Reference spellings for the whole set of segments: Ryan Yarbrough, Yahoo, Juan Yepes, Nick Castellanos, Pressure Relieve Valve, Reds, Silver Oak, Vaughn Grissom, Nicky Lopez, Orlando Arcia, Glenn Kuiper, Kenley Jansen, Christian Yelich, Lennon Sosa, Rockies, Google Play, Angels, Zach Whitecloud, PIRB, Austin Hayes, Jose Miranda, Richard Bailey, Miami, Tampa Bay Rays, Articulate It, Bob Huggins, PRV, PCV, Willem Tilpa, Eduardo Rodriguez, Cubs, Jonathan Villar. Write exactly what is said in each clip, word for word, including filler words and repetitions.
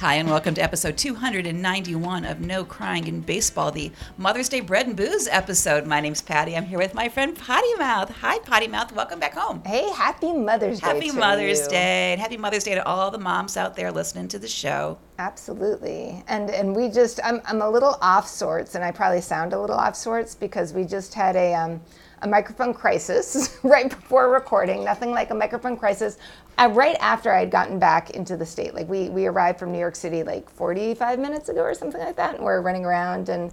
Hi, and welcome to episode two ninety-one of No Crying in Baseball, the Mother's Day Bread and Booze episode. My name's Patty. I'm here with my friend Potty Mouth. Hi, Potty Mouth. Welcome back home. Hey, happy Mother's Day to you. Happy Mother's Day. Happy Mother's Day to all the moms out there listening to the show. Absolutely. And and we just, I'm I'm a little off sorts, and I probably sound a little off sorts because we just had a um a microphone crisis right before recording. Nothing like a microphone crisis. Uh, right after I had gotten back into the state, like we, we arrived from New York City like forty-five minutes ago or something like that, and we're running around, and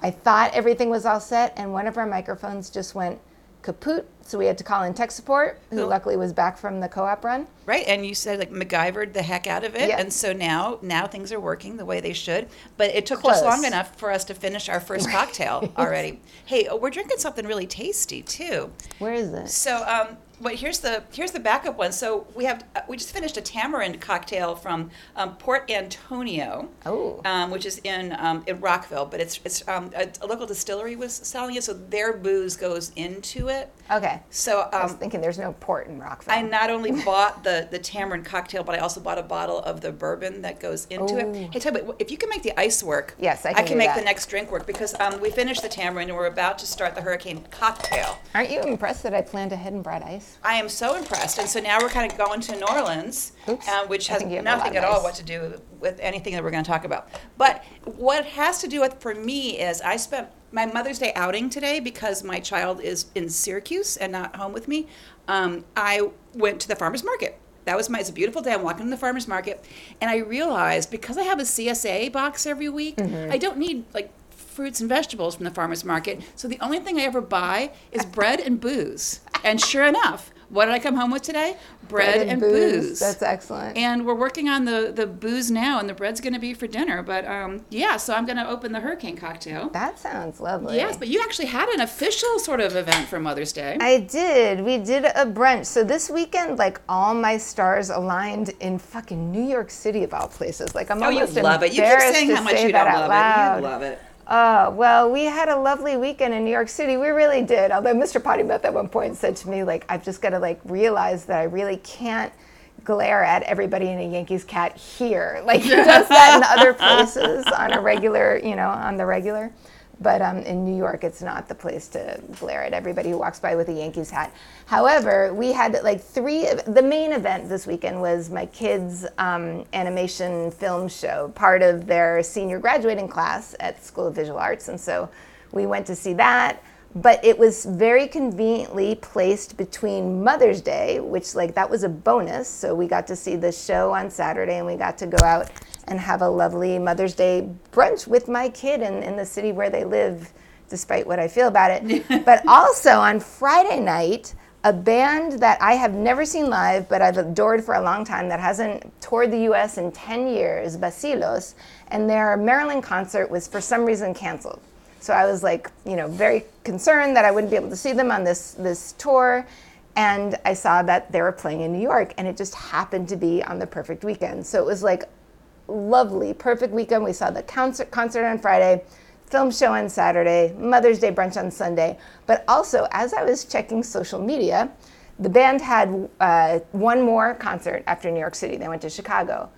I thought everything was all set, and one of our microphones just went kaput, so we had to call in tech support, who luckily was back from the co-op run. Right, and you said like MacGyvered the heck out of it, yes. And so now now things are working the way they should, but it took Close. just long enough for us to finish our first right. cocktail already. Hey, we're drinking something really tasty too. Where is it? So, um, but here's the here's the backup one. So we have uh, we just finished a tamarind cocktail from um, Port Antonio, oh, um, which is in um, in Rockville. But it's it's um, a, a local distillery was selling it, so their booze goes into it. Okay. So um, I was thinking there's no port in Rockville. I not only bought the the tamarind cocktail, but I also bought a bottle of the bourbon that goes into Ooh. it. Hey, tell me if you can make the ice work. Yes, I can. I can do make that. the next drink work because um, we finished the tamarind and we're about to start the hurricane cocktail. Aren't you impressed that I planned ahead and brought ice? I am so impressed, and so now we're kind of going to New Orleans, uh, which has nothing at all what to do with anything that we're going to talk about. But what it has to do with for me is I spent my Mother's Day outing today because my child is in Syracuse and not home with me. Um, I went to the farmer's market. That was my, it's a beautiful day. I'm walking to the farmer's market, and I realized because I have a C S A box every week, mm-hmm. I don't need like fruits and vegetables from the farmer's market. So the only thing I ever buy is bread and booze. And sure enough, what did I come home with today? Bread, bread and, and booze. booze. That's excellent. And we're working on the, the booze now, and the bread's going to be for dinner. But um, yeah, so I'm going to open the hurricane cocktail. That sounds lovely. Yes, but you actually had an official sort of event for Mother's Day. I did. We did a brunch. So this weekend, like, all my stars aligned in fucking New York City of all places. Like, I'm oh, almost you love it. You keep saying how much say you don't love loud. it. You love it. Uh, well, we had a lovely weekend in New York City. We really did. Although Mister Potty Mouth at one point said to me, like, I've just got to, like, realize that I really can't glare at everybody in a Yankees hat here. Like, he does that in other places on a regular, you know, on the regular. But um, in New York, it's not the place to glare at everybody who walks by with a Yankees hat. However, we had like three, of, the main event this weekend was my kids' um, animation film show, part of their senior graduating class at School of Visual Arts. And so we went to see that, but it was very conveniently placed between Mother's Day, which like that was a bonus. So we got to see the show on Saturday, and we got to go out and have a lovely Mother's Day brunch with my kid in, in the city where they live, despite what I feel about it. But also on Friday night, a band that I have never seen live, but I've adored for a long time, that hasn't toured the U S in ten years, Bacilos, and their Maryland concert was for some reason canceled. So I was like, you know, very concerned that I wouldn't be able to see them on this this tour. And I saw that they were playing in New York, and it just happened to be on the perfect weekend. So it was like, lovely, perfect weekend. We saw the concert concert on Friday, film show on Saturday, Mother's Day brunch on Sunday. But also, as I was checking social media, the band had uh, one more concert after New York City. They went to Chicago.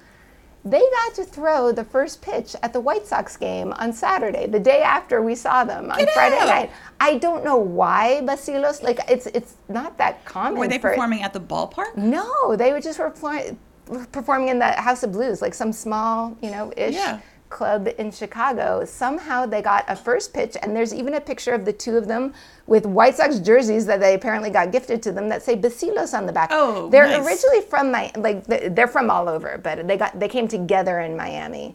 They got to throw the first pitch at the White Sox game on Saturday, the day after we saw them on Get Friday out. night. I don't know why Bacilos, like it's it's not that common. Were they performing it. at the ballpark? No, they were just performing. performing in the House of Blues, like some small, you know, ish yeah. club in Chicago. Somehow they got a first pitch, and there's even a picture of the two of them with White Sox jerseys that they apparently got gifted to them that say Bacilos on the back. Oh, They're nice. originally from my, like, they're from all over, but they got they came together in Miami.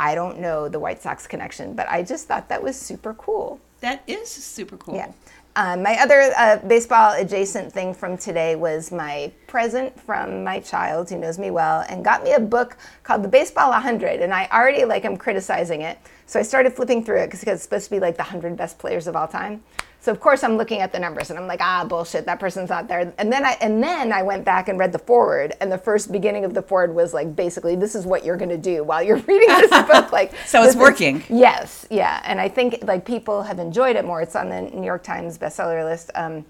I don't know the White Sox connection, but I just thought that was super cool. That is super cool. Yeah. Um, my other uh, baseball-adjacent thing from today was my present from my child, who knows me well, and got me a book called The Baseball one hundred, and I already, like, am criticizing it. So I started flipping through it because it's supposed to be, like, the one hundred best players of all time. So, of course, I'm looking at the numbers, and I'm like, ah, bullshit, that person's not there. And then I and then I went back and read the foreword, and the first beginning of the foreword was, like, basically, this is what you're going to do while you're reading this book. Like, So it's working. Is, yes, yeah, and I think, like, people have enjoyed it more. It's on the New York Times bestseller list um,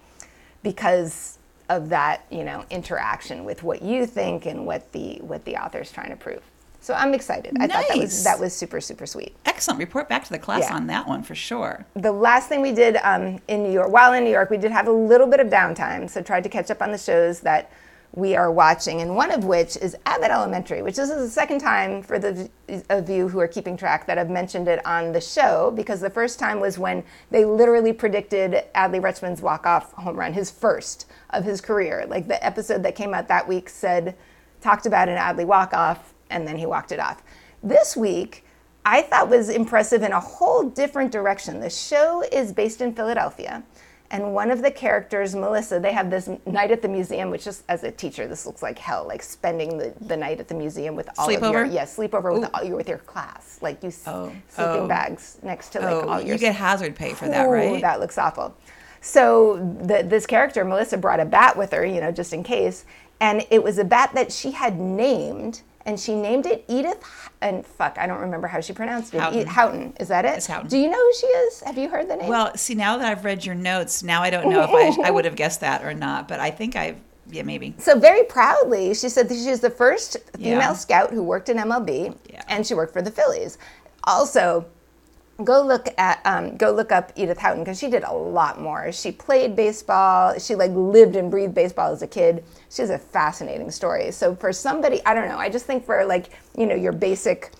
because of that, you know, interaction with what you think and what the what the author's trying to prove. So I'm excited. Nice. I thought that was that was super, super sweet. Excellent. Report back to the class yeah. on that one for sure. The last thing we did um, in New York, while in New York, we did have a little bit of downtime, so tried to catch up on the shows that we are watching, and one of which is Abbott Elementary, which this is the second time for the of you who are keeping track that I've mentioned it on the show, because the first time was when they literally predicted Adley Rutschman's walk-off home run, his first of his career. Like the episode that came out that week said, talked about an Adley walk-off, and then he walked it off. This week, I thought was impressive in a whole different direction. The show is based in Philadelphia. And one of the characters, Melissa, they have this night at the museum, which just as a teacher, this looks like hell, like spending the, the night at the museum with all sleepover? of your... Yes, yeah, sleepover with all your with your class. Like you oh, sleeping oh, bags next to like oh, all your... You get hazard pay for that, right? Oh, that looks awful. So the, this character, Melissa, brought a bat with her, you know, just in case. And it was a bat that she had named, and she named it Edith... And fuck, I don't remember how she pronounced it. Houghton. E- Houghton. Is that it? It's Houghton. Do you know who she is? Have you heard the name? Well, see, now that I've read your notes, now I don't know if I, I would have guessed that or not, but I think I've, yeah, maybe. So very proudly, she said that she was the first female yeah. scout who worked in M L B, yeah. and she worked for the Phillies. Also, go look at, um, go look up Edith Houghton, because she did a lot more. She played baseball. She like lived and breathed baseball as a kid. She has a fascinating story. So for somebody, I don't know, I just think for like, you know, your basic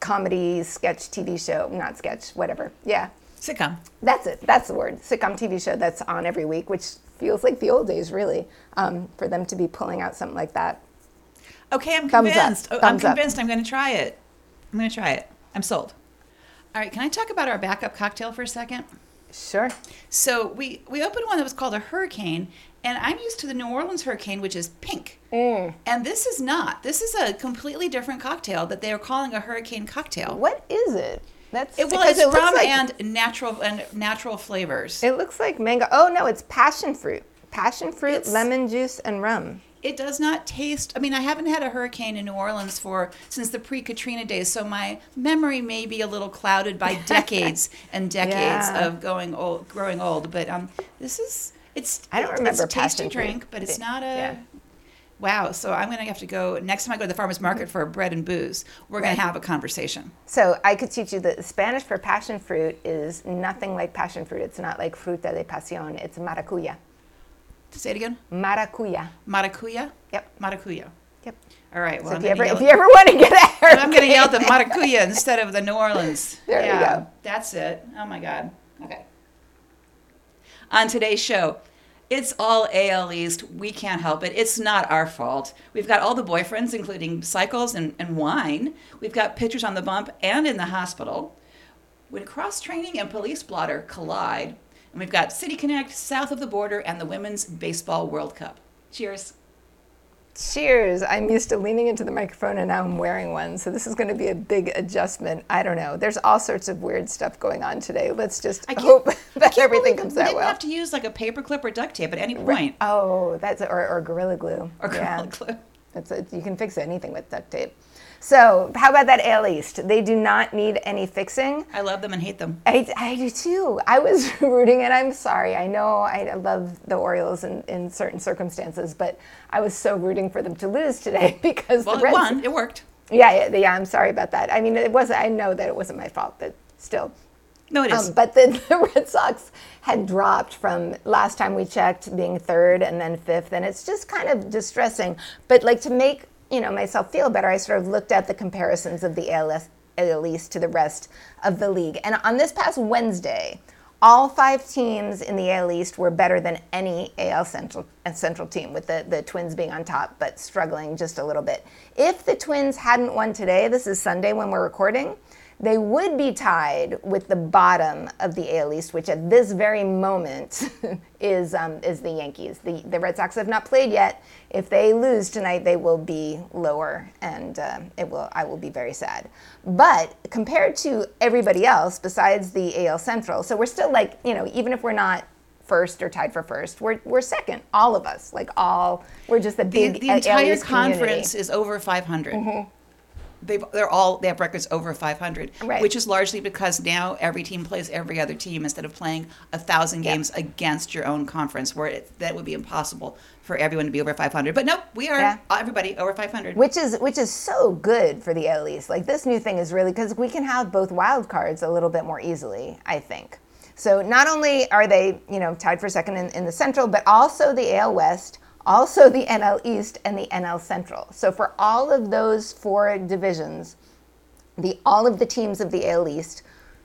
comedy sketch T V show, not sketch, whatever. Yeah. Sitcom. That's it. That's the word. Sitcom T V show that's on every week, which feels like the old days, really, um, for them to be pulling out something like that. Okay, I'm convinced. Thumbs up. I'm convinced. I'm going to try it. I'm going to try it. I'm sold. All right, can I talk about our backup cocktail for a second? Sure. So we, we opened one that was called a hurricane, and I'm used to the New Orleans hurricane, which is pink. Mm. And this is not. This is a completely different cocktail that they are calling a hurricane cocktail. What is it? That's it, well, it's it rum like, and natural and natural flavors. It looks like mango. Oh no, it's passion fruit. Passion fruit, it's, lemon juice, and rum. It does not taste. I mean, I haven't had a hurricane in New Orleans for since the pre-Katrina days, so my memory may be a little clouded by decades and decades yeah. of going old, growing old. But um, this is it's. I don't it's, remember. It's a tasty drink, fruit. But it's not a. Yeah. Wow. So I'm going to have to go next time I go to the farmer's market for bread and booze. We're right. going to have a conversation. So I could teach you that Spanish for passion fruit is nothing like passion fruit. It's not like fruta de pasión. It's maracuya. Say it again. Maracuya. Maracuya? Yep. Maracuya. Yep. All right. Well, so if, you ever, if you ever want to get at her, I'm going to yell the maracuya instead of the New Orleans. There yeah, we go. That's it. Oh, my God. Okay. On today's show, it's all A L East. We can't help it. It's not our fault. We've got all the boyfriends, including cycles and, and wine. We've got pitchers on the bump and in the hospital. When cross-training and police blotter collide, and we've got City Connect, South of the Border, and the Women's Baseball World Cup. Cheers. Cheers. I'm used to leaning into the microphone, and now I'm wearing one, so this is going to be a big adjustment. I don't know. There's all sorts of weird stuff going on today. Let's just hope that everything comes out well. We didn't have to use like a paper clip or duct tape at any point. Oh, that's or, or Gorilla Glue. Or Gorilla yeah. Glue. That's a, you can fix anything with duct tape. So how about that A L East? They do not need any fixing. I love them and hate them. I, I do too. I was rooting, and I'm sorry. I know I love the Orioles in, in certain circumstances, but I was so rooting for them to lose today because well, the Reds. Well, it won. It worked. Yeah, yeah, yeah. I'm sorry about that. I mean, it was. I know that it wasn't my fault, but still. No, it is. Um, but the, the Red Sox had dropped from last time we checked, being third and then fifth, and it's just kind of distressing. But like to make. You know, myself feel better, I sort of looked at the comparisons of the A L East to the rest of the league. And on this past Wednesday, all five teams in the A L East were better than any A L Central Central team, with the, the Twins being on top, but struggling just a little bit. If the Twins hadn't won today, this is Sunday when we're recording, they would be tied with the bottom of the A L East, which at this very moment is um, is the Yankees. The the Red Sox have not played yet. If they lose tonight, they will be lower, and uh, it will I will be very sad. But compared to everybody else besides the A L Central, so we're still like, you know, even if we're not first or tied for first, we're we're second, all of us, like all, we're just the big the, the entire A L East conference community. Is over five hundred. Mm-hmm. they've they're all they have records over five hundred, right. which is largely because now every team plays every other team instead of playing a thousand games yep. against your own conference, where it, that would be impossible for everyone to be over five hundred. But nope, we are yeah. everybody over five hundred, which is which is so good for the A L East. Like, this new thing is really, because we can have both wild cards a little bit more easily, I think. So not only are they, you know, tied for second in, in the Central, but also the A L West, also the N L East, and the N L Central. So for all of those four divisions, the all of the teams of the A L East,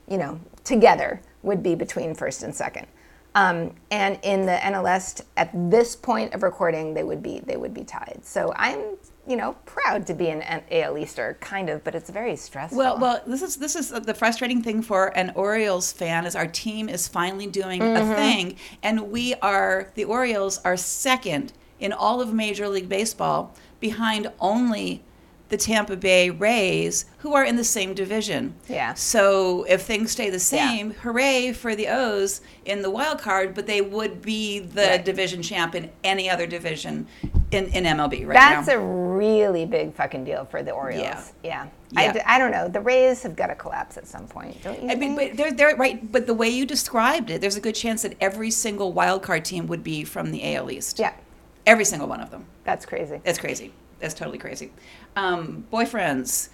you know, together would be between first and second. Um, and in the N L East, at this point of recording, they would be they would be tied. So I'm, you know, proud to be an A L Easter, kind of, but it's very stressful. Well, well, this is this is the frustrating thing for an Orioles fan, is our team is finally doing mm-hmm. a thing, and we are the Orioles are second in all of Major League Baseball, behind only the Tampa Bay Rays, who are in the same division. Yeah. So if things stay the same, yeah. hooray for the O's in the wild card, but they would be the right. division champ in any other division in, in M L B right That's now. That's a really big fucking deal for the Orioles. Yeah. yeah. yeah. I, I don't know. The Rays have got to collapse at some point, don't you I think? mean, but they're, they're right. But the way you described it, there's a good chance that every single wild card team would be from the A L East. Yeah. Every single one of them. That's crazy. That's crazy. That's totally crazy. Um, boyfriends.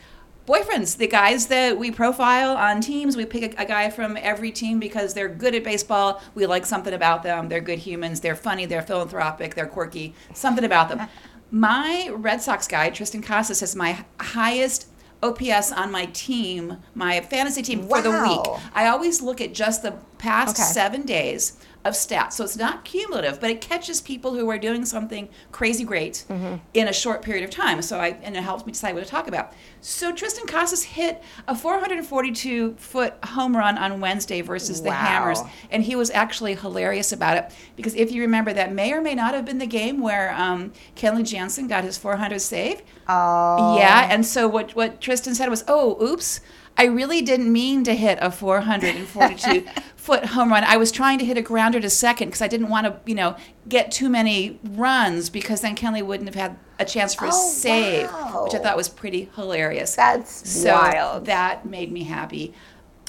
Boyfriends, the guys that we profile on teams, we pick a, a guy from every team because they're good at baseball. We like something about them. They're good humans. They're funny. They're philanthropic. They're quirky. Something about them. My Red Sox guy, Triston Casas, is my highest O P S on my team, my fantasy team wow. for the week. I always look at just the past okay. seven days of stats. So it's not cumulative, but it catches people who are doing something crazy great mm-hmm. in a short period of time. So I and it helps me decide what to talk about. So Triston Casas hit a four forty-two foot home run on Wednesday versus the wow. Hammers, and he was actually hilarious about it, because if you remember, that may or may not have been the game where um, Kenley Jansen got his four hundredth save. Oh. Yeah, and so what, what Triston said was, oh, oops, I really didn't mean to hit a four forty-two foot home run. I was trying to hit a grounder to second because I didn't want to, you know, get too many runs, because then Kenley wouldn't have had a chance for a oh, save, wow. which I thought was pretty hilarious. That's so wild. That made me happy.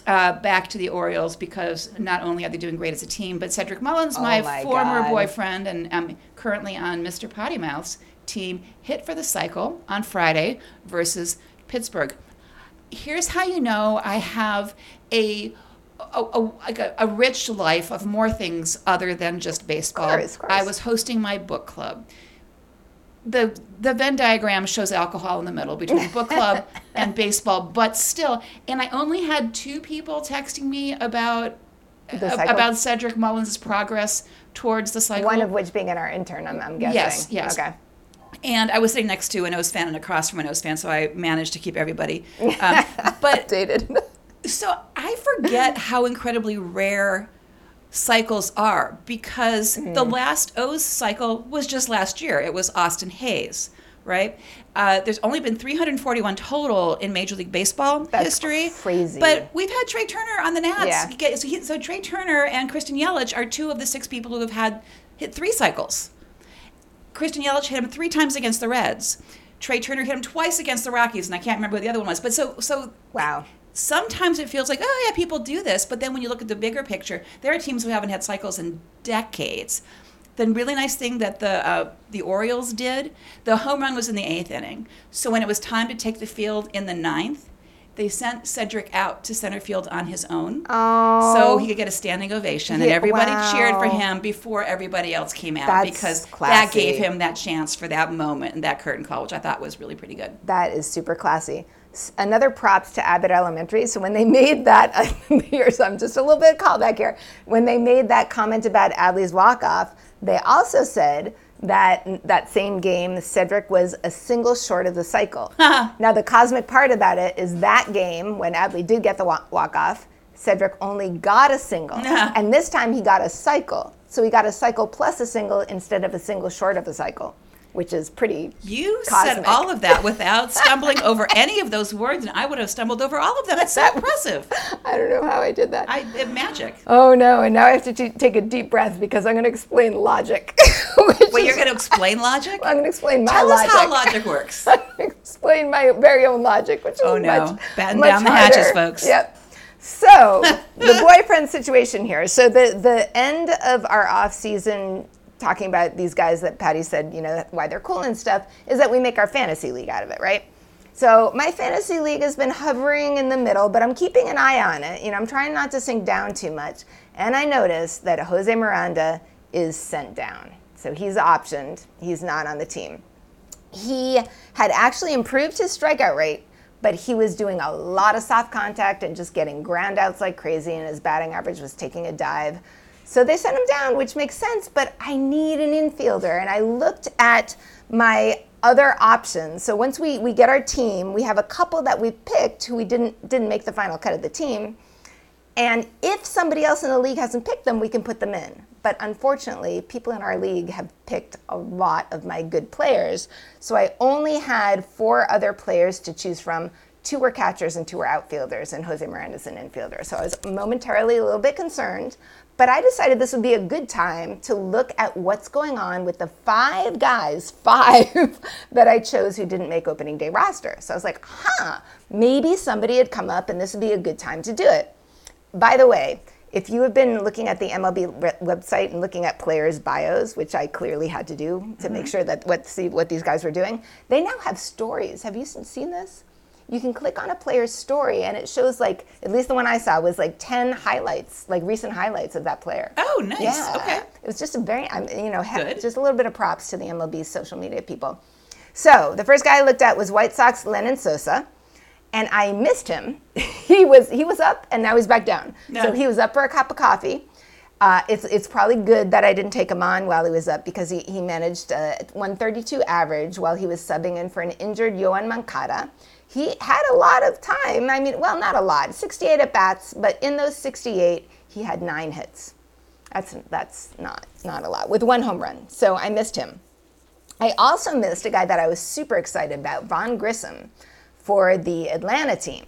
Uh, back to the Orioles, because not only are they doing great as a team, but Cedric Mullins, oh my, my former God. boyfriend, and I'm currently on Mister Potty Mouth's team, hit for the cycle on Friday versus Pittsburgh. Here's how you know I have a a, a, a a rich life of more things other than just baseball. Of course, of course. I was hosting my book club. The the Venn diagram shows alcohol in the middle between book club and baseball, but still, and I only had two people texting me about about Cedric Mullins' progress towards the cycle. One of which being in our intern, I'm, I'm guessing. Yes, yes. Okay. And I was sitting next to an O's fan and across from an O's fan, so I managed to keep everybody um, but, updated. So I forget how incredibly rare cycles are, because mm-hmm. the last O's cycle was just last year. It was Austin Hayes, right? Uh, there's only been three forty-one total in Major League Baseball That's history. Crazy. But we've had Trey Turner on the Nats. Yeah. So, he, so Trey Turner and Christian Yelich are two of the six people who have had hit three cycles. Christian Yelich hit him three times against the Reds. Trey Turner hit him twice against the Rockies, and I can't remember what the other one was. But so, so wow. sometimes it feels like, oh, yeah, people do this. But then when you look at the bigger picture, there are teams who haven't had cycles in decades. The really nice thing that the uh, the Orioles did, the home run was in the eighth inning. So when it was time to take the field in the ninth, they sent Cedric out to center field on his own, oh. so he could get a standing ovation, yeah, and everybody wow. cheered for him before everybody else came out. That's because classy. That gave him that chance for that moment and that curtain call, which I thought was really pretty good. That is super classy. Another props to Abbott Elementary. So when they made that, here's I'm just a little bit of callback here. When they made that comment about Adley's walk-off, they also said that that same game, Cedric was a single short of the cycle. Uh-huh. Now, the cosmic part about it is that game, when Adley did get the walk-off, Cedric only got a single. Uh-huh. And this time he got a cycle. So he got a cycle plus a single instead of a single short of a cycle, which is pretty You cosmic. Said all of that without stumbling over any of those words, and I would have stumbled over all of them. It's so impressive. I don't know how I did that. I, it, magic. Oh, no, and now I have to t- take a deep breath because I'm going to explain logic. Wait, you're going to explain logic? Well, I'm going to explain my Tell logic. Tell us how logic works. I'm going to explain my very own logic, which is oh, no. much, Batten much down harder. The hatches, folks. Yep. So, the boyfriend situation here. So, the, the end of our offseason, talking about these guys that Patty said, you know, why they're cool and stuff, is that we make our fantasy league out of it, right? So, my fantasy league has been hovering in the middle, but I'm keeping an eye on it. You know, I'm trying not to sink down too much. And I noticed that Jose Miranda is sent down. So, he's optioned. He's not on the team. He had actually improved his strikeout rate, but he was doing a lot of soft contact and just getting ground outs like crazy, and his batting average was taking a dive. So they sent him down, which makes sense, but I need an infielder. And I looked at my other options. So once we, we get our team, we have a couple that we picked who we didn't didn't make the final cut of the team. And if somebody else in the league hasn't picked them, we can put them in. But unfortunately, people in our league have picked a lot of my good players. So I only had four other players to choose from. Two were catchers and two were outfielders, and Jose Miranda's an infielder. So I was momentarily a little bit concerned, but I decided this would be a good time to look at what's going on with the five guys, five that I chose who didn't make opening day roster. So I was like, huh, maybe somebody had come up and this would be a good time to do it. By the way, if you have been looking at the M L B re- website and looking at players' bios, which I clearly had to do to mm-hmm. make sure that what see what these guys were doing, they now have stories. Have you seen this? You can click on a player's story, and it shows, like, at least the one I saw was, like, ten highlights, like, recent highlights of that player. Oh, nice. Yeah. Okay. It was just a very, you know, he- just a little bit of props to the M L B social media people. So the first guy I looked at was White Sox Lennon Sosa. And I missed him. he was he was up, and now he's back down. No. So he was up for a cup of coffee. Uh, it's it's probably good that I didn't take him on while he was up, because he, he managed a one thirty-two average while he was subbing in for an injured Yohan Moncada. He had a lot of time. I mean, well, not a lot. sixty-eight at-bats, but in those sixty-eight, he had nine hits. That's that's not, not a lot, with one home run. So I missed him. I also missed a guy that I was super excited about, Vaughn Grissom, for the Atlanta team.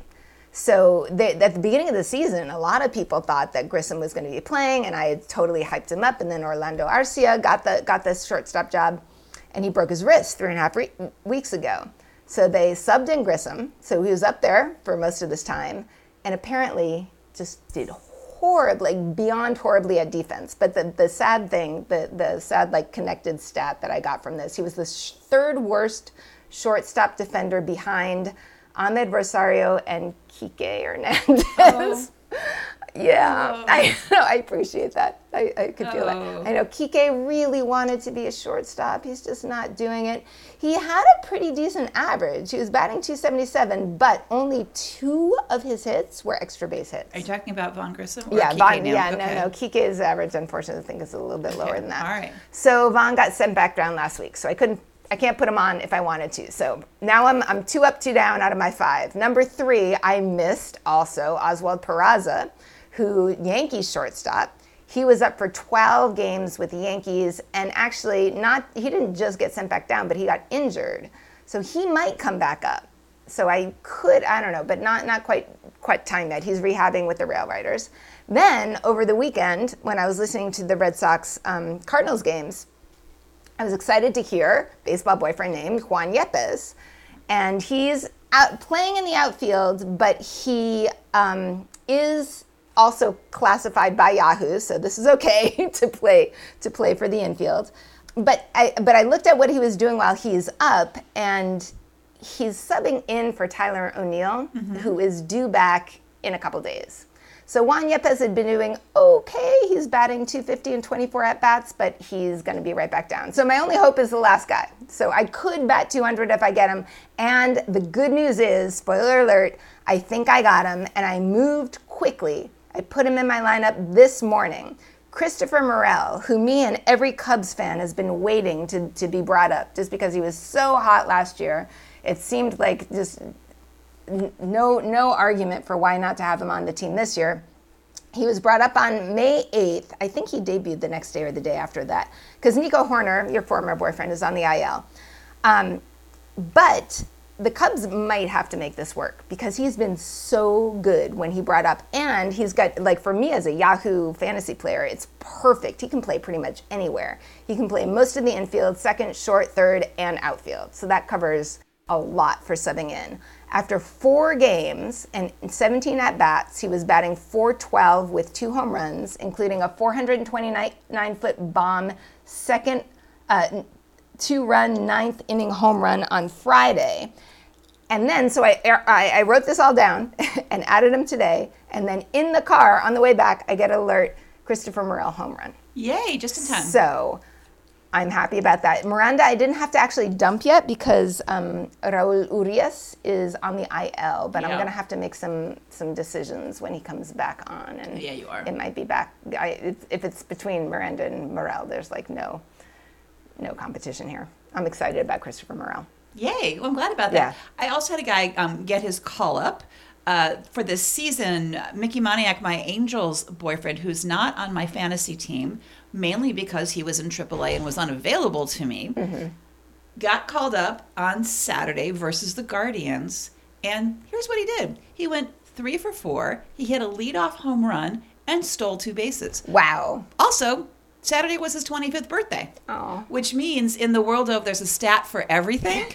So they, at the beginning of the season, a lot of people thought that Grissom was going to be playing, and I had totally hyped him up. And then Orlando Arcia got the got this shortstop job, and he broke his wrist three and a half re- weeks ago. So they subbed in Grissom. So he was up there for most of this time, and apparently just did horribly, beyond horribly at defense. But the, the sad thing, the the sad like connected stat that I got from this, he was the sh- third worst shortstop defender behind Ahmed Rosario and Kiké Hernández. Oh. yeah, oh. I know. I appreciate that. I, I could oh. feel that. I know Kiké really wanted to be a shortstop. He's just not doing it. He had a pretty decent average. He was batting two seventy-seven, but only two of his hits were extra base hits. Are you talking about Vaughn Grissom? Or yeah, Kiké Vaughn. Now? Yeah, okay. no, no. Kike's average, unfortunately, I think is a little bit lower okay. than that. All right. So Vaughn got sent back down last week, so I couldn't. I can't put him on if I wanted to. So now I'm I'm two up, two down out of my five. Number three, I missed also Oswald Peraza, who Yankees shortstop. He was up for twelve games with the Yankees, and actually not he didn't just get sent back down, but he got injured. So he might come back up. So I could, I don't know, but not not quite quite time yet. He's rehabbing with the Rail Riders. Then over the weekend, when I was listening to the Red Sox um, Cardinals games, I was excited to hear baseball boyfriend named Juan Yepes, and he's out playing in the outfield, but he um, is also classified by Yahoo, so this is okay to play to play for the infield. But I but I looked at what he was doing while he's up, and he's subbing in for Tyler O'Neill, mm-hmm. who is due back in a couple days. So Juan Yepes had been doing okay. He's batting two fifty and twenty-four at-bats, but he's going to be right back down. So my only hope is the last guy. So I could bat two hundred if I get him. And the good news is, spoiler alert, I think I got him, and I moved quickly. I put him in my lineup this morning. Christopher Morel, who me and every Cubs fan has been waiting to, to be brought up, just because he was so hot last year. It seemed like just... No no argument for why not to have him on the team this year. He was brought up on May eighth. I think he debuted the next day or the day after that, because Nico Horner, your former boyfriend, is on the I L. Um, but the Cubs might have to make this work, because he's been so good when he brought up. And he's got, like, for me as a Yahoo fantasy player, it's perfect. He can play pretty much anywhere. He can play most of the infield, second, short, third, and outfield. So that covers a lot for subbing in. After four games and seventeen at-bats, he was batting four twelve with two home runs, including a four hundred twenty-nine foot bomb, second uh, two-run ninth inning home run on Friday. And then, so I, I, I wrote this all down and added him today. And then in the car on the way back, I get an alert, Christopher Morel home run. Yay, just in time. So I'm happy about that. Miranda, I didn't have to actually dump yet, because um, Raul Urias is on the I L, but yeah. I'm going to have to make some some decisions when he comes back on. And yeah, you are. It might be back. I, it's, if it's between Miranda and Morel, there's like no no competition here. I'm excited about Christopher Morel. Yay. Well, I'm glad about that. Yeah. I also had a guy um, get his call up. Uh, for this season, Mickey Moniak, my Angels boyfriend, who's not on my fantasy team, mainly because he was in triple A and was unavailable to me, mm-hmm. got called up on Saturday versus the Guardians. And here's what he did. He went three for four. He hit a leadoff home run and stole two bases. Wow. Also, Saturday was his twenty-fifth birthday, oh. which means in the world of there's a stat for everything.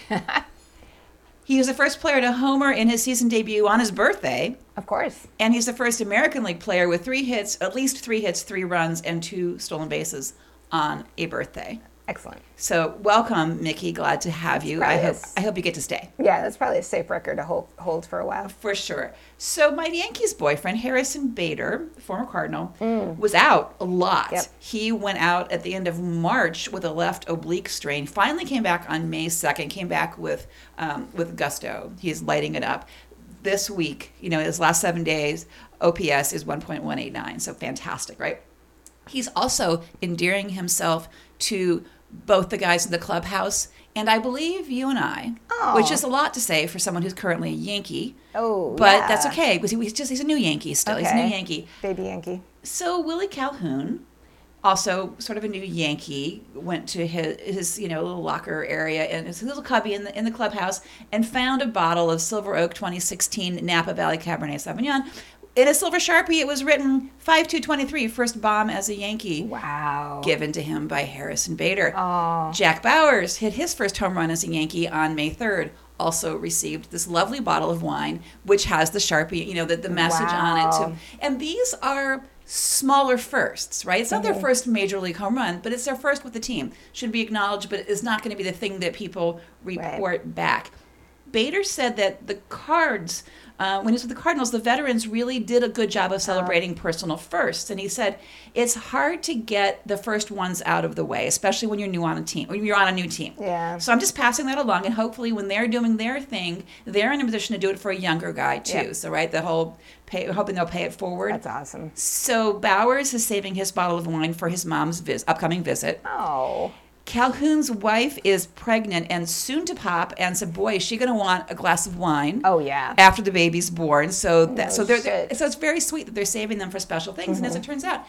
He was the first player to homer in his season debut on his birthday. Of course. And he's the first American League player with three hits, at least three hits, three runs, and two stolen bases on a birthday. Excellent. So welcome, Mickey. Glad to have you. I hope I hope you get to stay. Yeah, that's probably a safe record to hold, hold for a while. For sure. So my Yankees boyfriend, Harrison Bader, former Cardinal, mm. was out a lot. Yep. He went out at the end of March with a left oblique strain. Finally came back on May second. Came back with um, with gusto. He's lighting it up. This week, you know, his last seven days, O P S is one point one eight nine. So fantastic, right? He's also endearing himself to both the guys in the clubhouse, and I believe you and I, oh. which is a lot to say for someone who's currently a Yankee. Oh, But yeah. that's okay, because he's just he's a new Yankee still. Okay. He's a new Yankee. Baby Yankee. So Willie Calhoun, also sort of a new Yankee, went to his, his you know little locker area and his little cubby in the in the clubhouse and found a bottle of Silver Oak twenty sixteen Napa Valley Cabernet Sauvignon. In a silver Sharpie, it was written five two twenty-three, first bomb as a Yankee. Wow. Given to him by Harrison Bader. Oh. Jack Bowers hit his first home run as a Yankee on May third. Also received this lovely bottle of wine, which has the Sharpie, you know, the, the message wow. on it too. And these are smaller firsts, right? It's not mm-hmm. their first major league home run, but it's their first with the team. Should be acknowledged, but it's not going to be the thing that people report right. back. Bader said that the Cards... Uh, when he was with the Cardinals, the veterans really did a good job of celebrating oh. personal firsts. And he said, it's hard to get the first ones out of the way, especially when you're new on a team, when you're on a new team. Yeah. So I'm just passing that along. And hopefully when they're doing their thing, they're in a position to do it for a younger guy, too. Yep. So, right, the whole pay, hoping they'll pay it forward. That's awesome. So Bowers is saving his bottle of wine for his mom's vis- upcoming visit. Oh. Calhoun's wife is pregnant and soon to pop, and so boy, is she going to want a glass of wine? Oh yeah. After the baby's born, so that, no so they're, they're so it's very sweet that they're saving them for special things. Mm-hmm. And as it turns out,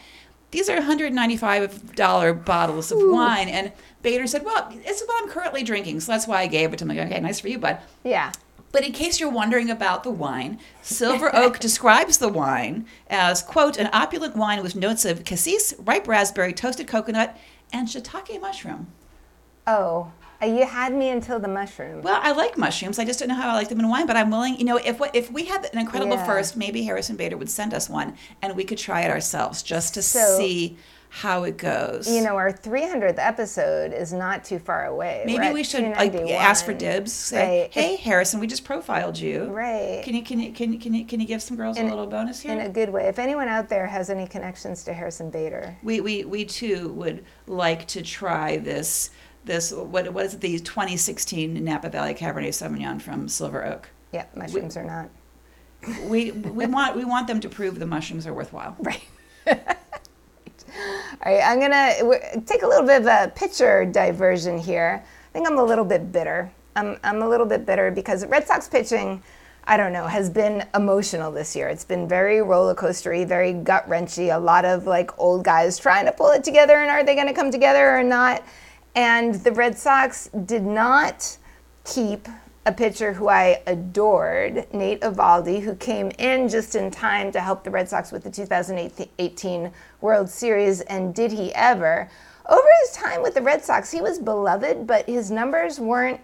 these are one hundred ninety-five dollars bottles of Ooh. wine. And Bader said, "Well, it's what I'm currently drinking, so that's why I gave it to him." Like, okay, nice for you, bud. Yeah. But in case you're wondering about the wine, Silver Oak describes the wine as, quote, an opulent wine with notes of cassis, ripe raspberry, toasted coconut, and shiitake mushroom. Oh, you had me until the mushroom. Well, I like mushrooms. I just don't know how I like them in wine, but I'm willing, you know, if what, if we had an incredible yeah. first, maybe Harrison Bader would send us one and we could try it ourselves just to so, see how it goes. You know, our three hundredth episode is not too far away. Maybe We're we should like, ask for dibs. Say, right. hey, Harrison, we just profiled you. Right. Can you can you, can you, can you, can you give some girls in a little a, bonus here? In a good way. If anyone out there has any connections to Harrison Bader. We, we, we too would like to try this. This what what is it, the twenty sixteen Napa Valley Cabernet Sauvignon from Silver Oak? Yeah, mushrooms we, are not. we we want we want them to prove the mushrooms are worthwhile. Right. All right, I'm gonna take a little bit of a pitcher diversion here. I think I'm a little bit bitter. I'm I'm a little bit bitter because Red Sox pitching I don't know, has been emotional this year. It's been very roller coastery, very gut wrenchy. A lot of like old guys trying to pull it together, and are they going to come together or not? And the Red Sox did not keep a pitcher who I adored, Nate Eovaldi, who came in just in time to help the Red Sox with the two thousand eighteen World Series, and did he ever. Over his time with the Red Sox, he was beloved, but his numbers weren't,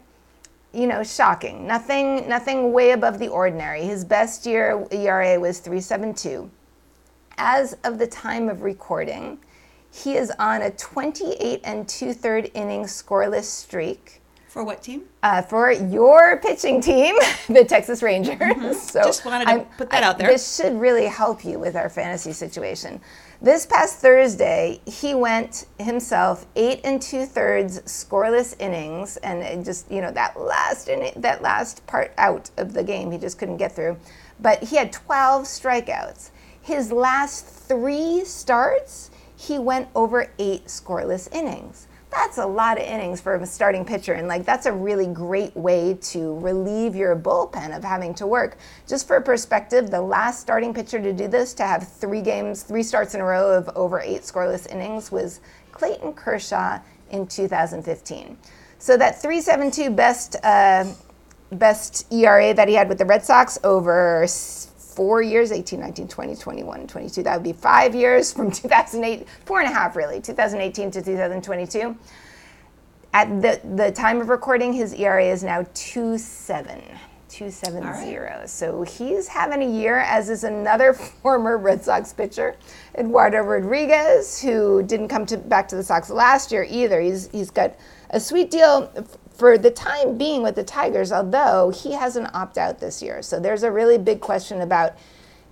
you know, shocking. Nothing nothing way above the ordinary. His best year E R A was three point seven two. As of the time of recording, he is on a twenty-eight and two-thirds inning scoreless streak. For what team? Uh, for your pitching team, the Texas Rangers. Mm-hmm. So just wanted to I'm, put that I, out there. This should really help you with our fantasy situation. This past Thursday, he went himself eight and two-thirds scoreless innings, and it just, you know, that last inning, that last part out of the game, he just couldn't get through. But he had twelve strikeouts. His last three starts, he went over eight scoreless innings. That's a lot of innings for a starting pitcher, and like that's a really great way to relieve your bullpen of having to work. Just for perspective, the last starting pitcher to do this, to have three games, three starts in a row of over eight scoreless innings, was Clayton Kershaw in two thousand fifteen. So that three point seven two best uh, best E R A that he had with the Red Sox over four years, eighteen, nineteen, twenty, twenty-one, twenty-two. That would be five years from two thousand eight, four and a half really, two thousand eighteen to two thousand twenty-two. At the, the time of recording, his E R A is now two point seven, two point seven zero. Right. So he's having a year, as is another former Red Sox pitcher, Eduardo Rodriguez, who didn't come to, back to the Sox last year either. He's He's got a sweet deal for the time being with the Tigers, although he has an opt-out this year. So there's a really big question about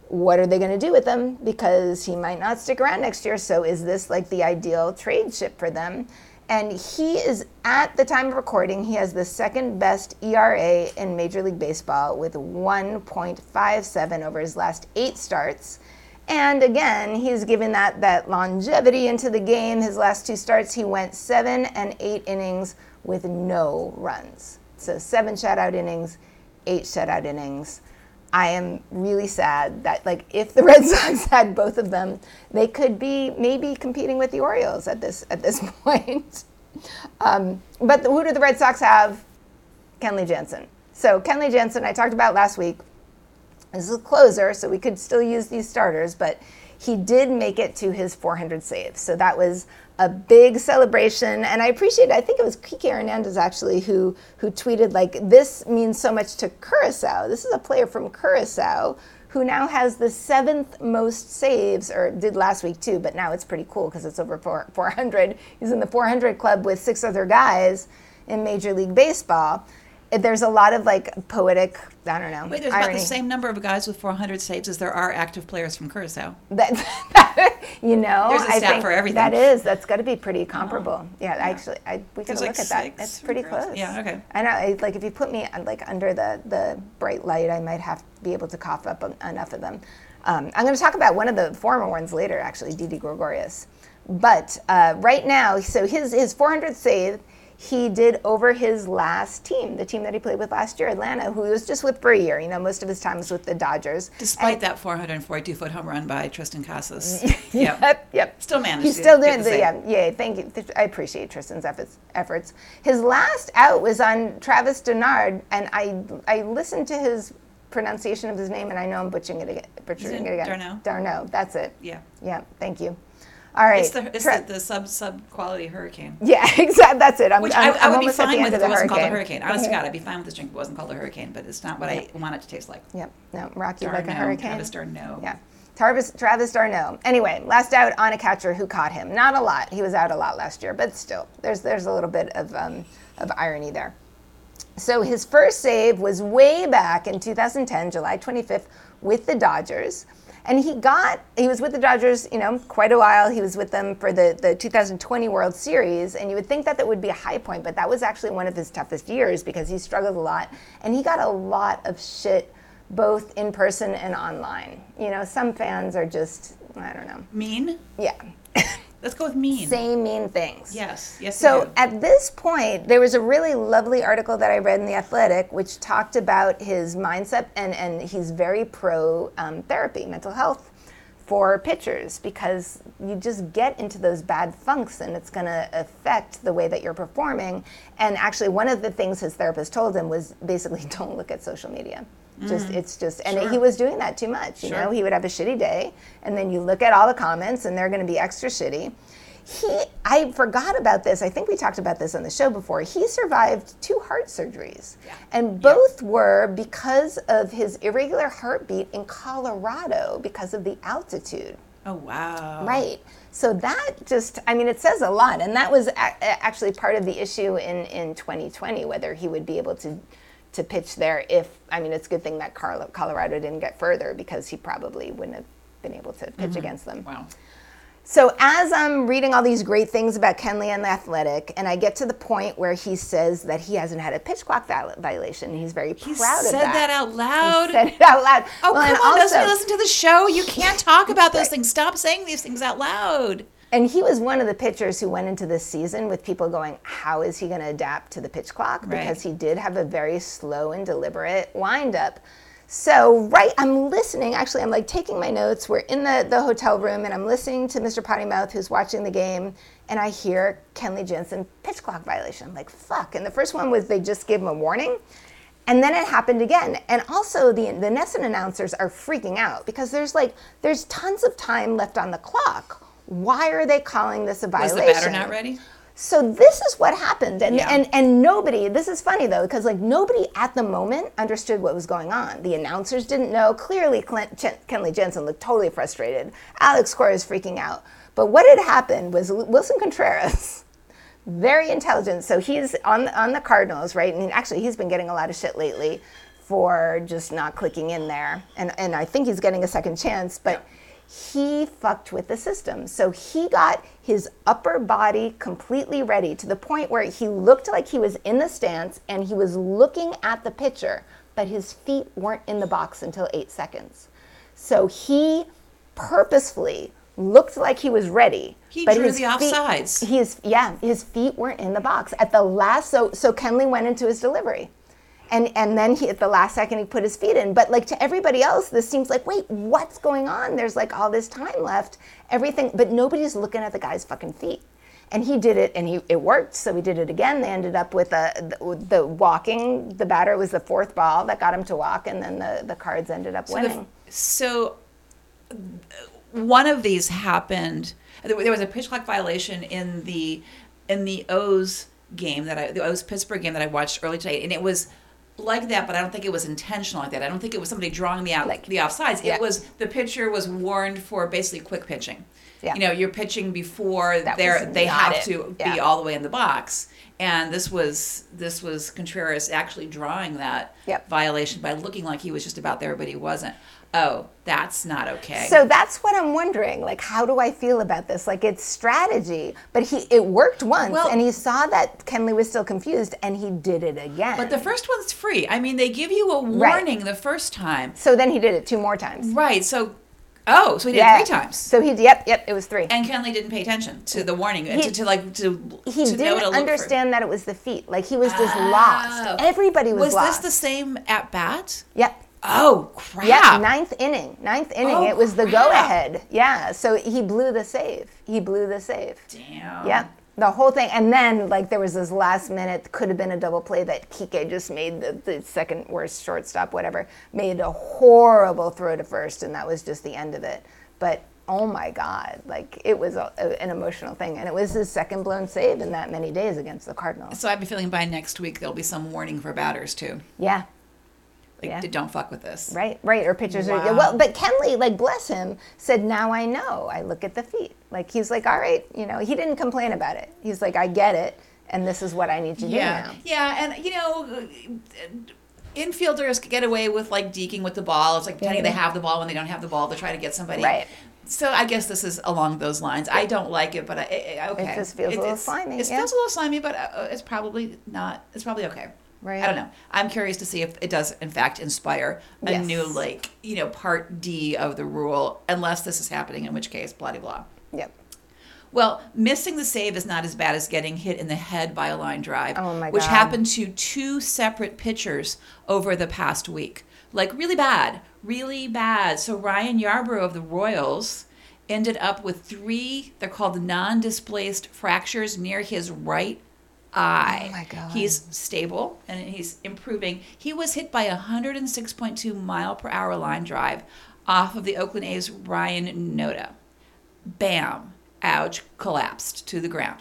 what are they going to do with him, because he might not stick around next year. So is this like the ideal trade ship for them? And he is, at the time of recording, he has the second best E R A in Major League Baseball with one point five seven over his last eight starts. And again, he's given that, that longevity into the game. His last two starts, he went seven and eight innings with no runs. So seven shutout innings, eight shutout innings. I am really sad that, like, if the Red Sox had both of them, they could be maybe competing with the Orioles at this at this point. Um, but the, who do the Red Sox have? Kenley Jansen. So Kenley Jansen, I talked about last week. This is a closer, so we could still use these starters, but he did make it to his four hundred saves. So that was a big celebration. And I appreciate it. I think it was Kiké Hernández, actually, who, who tweeted, like, this means so much to Curacao. This is a player from Curacao who now has the seventh most saves, or did last week too, but now it's pretty cool because it's over four hundred. He's in the four hundred club with six other guys in Major League Baseball. There's a lot of, like, poetic, I don't know. Wait, there's irony. About the same number of guys with four hundred saves as there are active players from Curacao. That, that, you know, there's a stat for everything. That is, that's got to be pretty comparable. Oh, yeah, yeah, actually, I, we can there's look like at that. That's pretty girls. Close. Yeah, okay. I know, I, like, if you put me, like, under the, the bright light, I might have to be able to cough up enough of them. Um, I'm going to talk about one of the former ones later, actually, Didi Gregorius. But uh, right now, so his, his four hundredth save, he did over his last team, the team that he played with last year, Atlanta, who he was just with for a year. You know, most of his time was with the Dodgers. Despite and that four hundred forty-two foot home run by Triston Casas. Yep, yep, yep. Still managed. He's still doing the, the yeah, yeah, thank you. I appreciate Tristan's efforts. His last out was on Travis Denard, and I I listened to his pronunciation of his name, and I know I'm butchering it again. Butchering it, it again. Darno. Darno, that's it. Yeah. Yeah, thank you. All right. It's the, it's the, the sub sub quality hurricane. Yeah, exactly. That's it. I'm, Which I'm, I, I would be fine with if it wasn't called a hurricane. Honest to God, I'd be fine with this drink if it wasn't called a hurricane, but it's not what yep. I want it to taste like. Yep. No, Rocky Darno, like a hurricane. Travis Darno. Yeah. Travis, Travis Darno. Anyway, last out on a catcher who caught him. Not a lot. He was out a lot last year, but still, there's there's a little bit of um, of irony there. So his first save was way back in two thousand ten, July twenty-fifth, with the Dodgers. And he got, he was with the Dodgers, you know, quite a while. He was with them for the, the two thousand twenty World Series. And you would think that that would be a high point, but that was actually one of his toughest years because he struggled a lot. And he got a lot of shit, both in person and online. You know, some fans are just, I don't know. Mean? Yeah. Let's go with mean. Say mean things. Yes. Yes. So ma'am. At this point, there was a really lovely article that I read in The Athletic, which talked about his mindset, and, and he's very pro um, therapy, mental health for pitchers, because you just get into those bad funks and it's going to affect the way that you're performing. And actually, one of the things his therapist told him was basically, don't look at social media. Just mm. It's just, and sure. it, he was doing that too much, you sure. know, he would have a shitty day, and then you look at all the comments and they're going to be extra shitty. He, I forgot about this, I think we talked about this on the show before, he survived two heart surgeries, yeah. and both yes. were because of his irregular heartbeat in Colorado because of the altitude. Oh, wow. Right. So that just, I mean, it says a lot, and that was a- actually part of the issue in, in twenty twenty, whether he would be able to to pitch there if, I mean, it's a good thing that Carlo, Colorado didn't get further, because he probably wouldn't have been able to pitch mm-hmm. against them. Wow. So as I'm reading all these great things about Kenley and The Athletic, and I get to the point where he says that he hasn't had a pitch clock violation, and he's very he proud of that. He said that out loud? He said it out loud. Oh, well, come on, also, doesn't he listen to the show? You can't talk about those right. things. Stop saying these things out loud. And he was one of the pitchers who went into this season with people going, how is he going to adapt to the pitch clock? Right. Because he did have a very slow and deliberate windup. So, right, I'm listening. Actually, I'm like taking my notes. We're in the, the hotel room, and I'm listening to Mister Pottymouth, who's watching the game, and I hear Kenley Jansen pitch clock violation. I'm like, fuck. And the first one was they just gave him a warning. And then it happened again. And also the the N E S N announcers are freaking out because there's like, there's tons of time left on the clock. Why are they calling this a violation? Was the batter not ready? So this is what happened. And, yeah. and, and nobody, this is funny though, because like nobody at the moment understood what was going on. The announcers didn't know. Clearly, Clint, Chen, Kenley Jansen looked totally frustrated. Alex Cora is freaking out. But what had happened was Wilson Contreras, very intelligent. So he's on, on the Cardinals, right? And actually, he's been getting a lot of shit lately for just not clicking in there. And, and I think he's getting a second chance, but yeah. he fucked with the system. So he got his upper body completely ready to the point where he looked like he was in the stance and he was looking at the pitcher, but his feet weren't in the box until eight seconds. So he purposefully looked like he was ready. He but drew his the offsides. Feet, his, yeah, his feet weren't in the box. At the last, so, so Kenley went into his delivery. And and then he, at the last second, he put his feet in. But like to everybody else, this seems like, wait, what's going on? There's like all this time left, everything, but nobody's looking at the guy's fucking feet. And he did it, and he it worked. So he did it again. They ended up with a, the, the walking. The batter was the fourth ball that got him to walk, and then the, the Cards ended up so winning. The, so one of these happened. There was a pitch clock violation in the in the O's game that I the O's Pittsburgh game that I watched early today, and it was like that, but I don't think it was intentional like that. I don't think it was somebody drawing the out like, the offsides. Yeah. It was the pitcher was warned for basically quick pitching. Yeah. You know, you're pitching before they they have it. to yeah. be all the way in the box. And this was this was Contreras actually drawing that yep. violation by looking like he was just about there, but he wasn't. Oh, that's not okay. So that's what I'm wondering. Like, how do I feel about this? Like, it's strategy, but he it worked once, well, and he saw that Kenley was still confused, and he did it again. But the first one's free. I mean, they give you a warning right. the first time. So then he did it two more times. Right. So, oh, so he did yeah. it three times. So he, yep, yep, it was three. And Kenley didn't pay attention to the warning. He, to, to like to he to didn't know to understand for... that it was the feet. Like, he was just oh. lost. Everybody was, was lost. Was this the same at bat? Yep. Oh, crap. Yeah, ninth inning. Ninth inning. Oh, it was the crap. go-ahead. Yeah, so he blew the save. He blew the save. Damn. Yeah, the whole thing. And then, like, there was this last minute, could have been a double play that Kiké just made, the, the second worst shortstop, whatever, made a horrible throw to first, and that was just the end of it. But, oh, my God, like, it was a, a, an emotional thing. And it was his second blown save in that many days against the Cardinals. So I have a feeling by next week there'll be some warning for batters, too. Yeah. Like, yeah. don't fuck with this. Right, right. Or pitchers wow. are, well, but Kenley, like, bless him, said, now I know. I look at the feet. Like, he's like, all right, you know, he didn't complain about it. He's like, I get it, and this is what I need to yeah. do now. Yeah, and, you know, infielders get away with, like, deking with the ball. It's like pretending yeah. they have the ball when they don't have the ball to try to get somebody. Right. So I guess this is along those lines. Yeah. I don't like it, but I, I, okay. It just feels it, a little slimy. It yeah. feels a little slimy, but it's probably not, it's probably okay. Right. I don't know. I'm curious to see if it does, in fact, inspire a yes. new, like, you know, part D of the rule, unless this is happening, in which case, blah, blah, blah. Yep. Well, missing the save is not as bad as getting hit in the head by a line drive, oh my God. which happened to two separate pitchers over the past week. Like, really bad, really bad. So Ryan Yarbrough of the Royals ended up with three, they're called non-displaced fractures near his right eye. Oh my God. He's stable and he's improving. He was hit by a one oh six point two mile per hour line drive off of the Oakland A's Ryan Noda. Bam. Ouch, collapsed to the ground.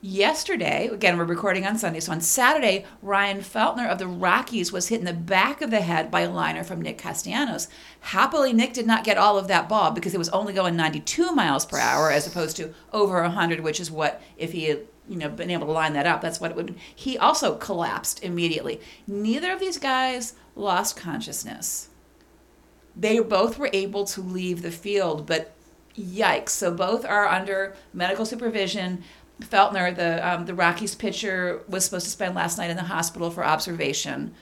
Yesterday, again, we're recording on Sunday, so on Saturday, Ryan Feltner of the Rockies was hit in the back of the head by a liner from Nick Castellanos. Happily, Nick did not get all of that ball because it was only going ninety-two miles per hour as opposed to over one hundred, which is what, if he had you know, been able to line that up, that's what it would be. He also collapsed immediately. Neither of these guys lost consciousness. They both were able to leave the field, but yikes. So both are under medical supervision. Feltner, the um, the Rockies pitcher, was supposed to spend last night in the hospital for observation.